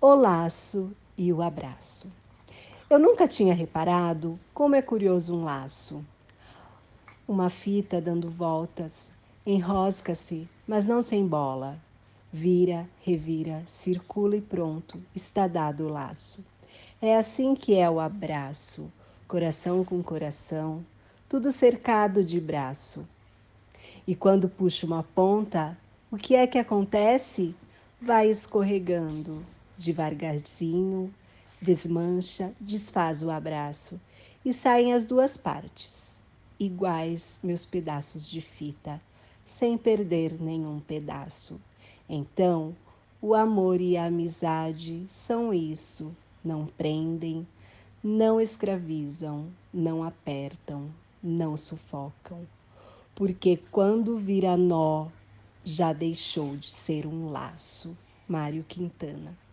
o laço e o abraço. Eu nunca tinha reparado como é curioso um laço. Uma fita dando voltas, enrosca-se, mas não se embola. Vira, revira, circula e pronto, está dado o laço. É assim que é o abraço, coração com coração, tudo cercado de braço. E quando puxa uma ponta, o que é que acontece? Vai escorregando, devagarzinho, desmancha, desfaz o abraço e saem as duas partes, iguais meus pedaços de fita, sem perder nenhum pedaço. Então, o amor e a amizade são isso, não prendem, não escravizam, não apertam, não sufocam, porque quando vira nó, já deixou de ser um laço. Mário Quintana.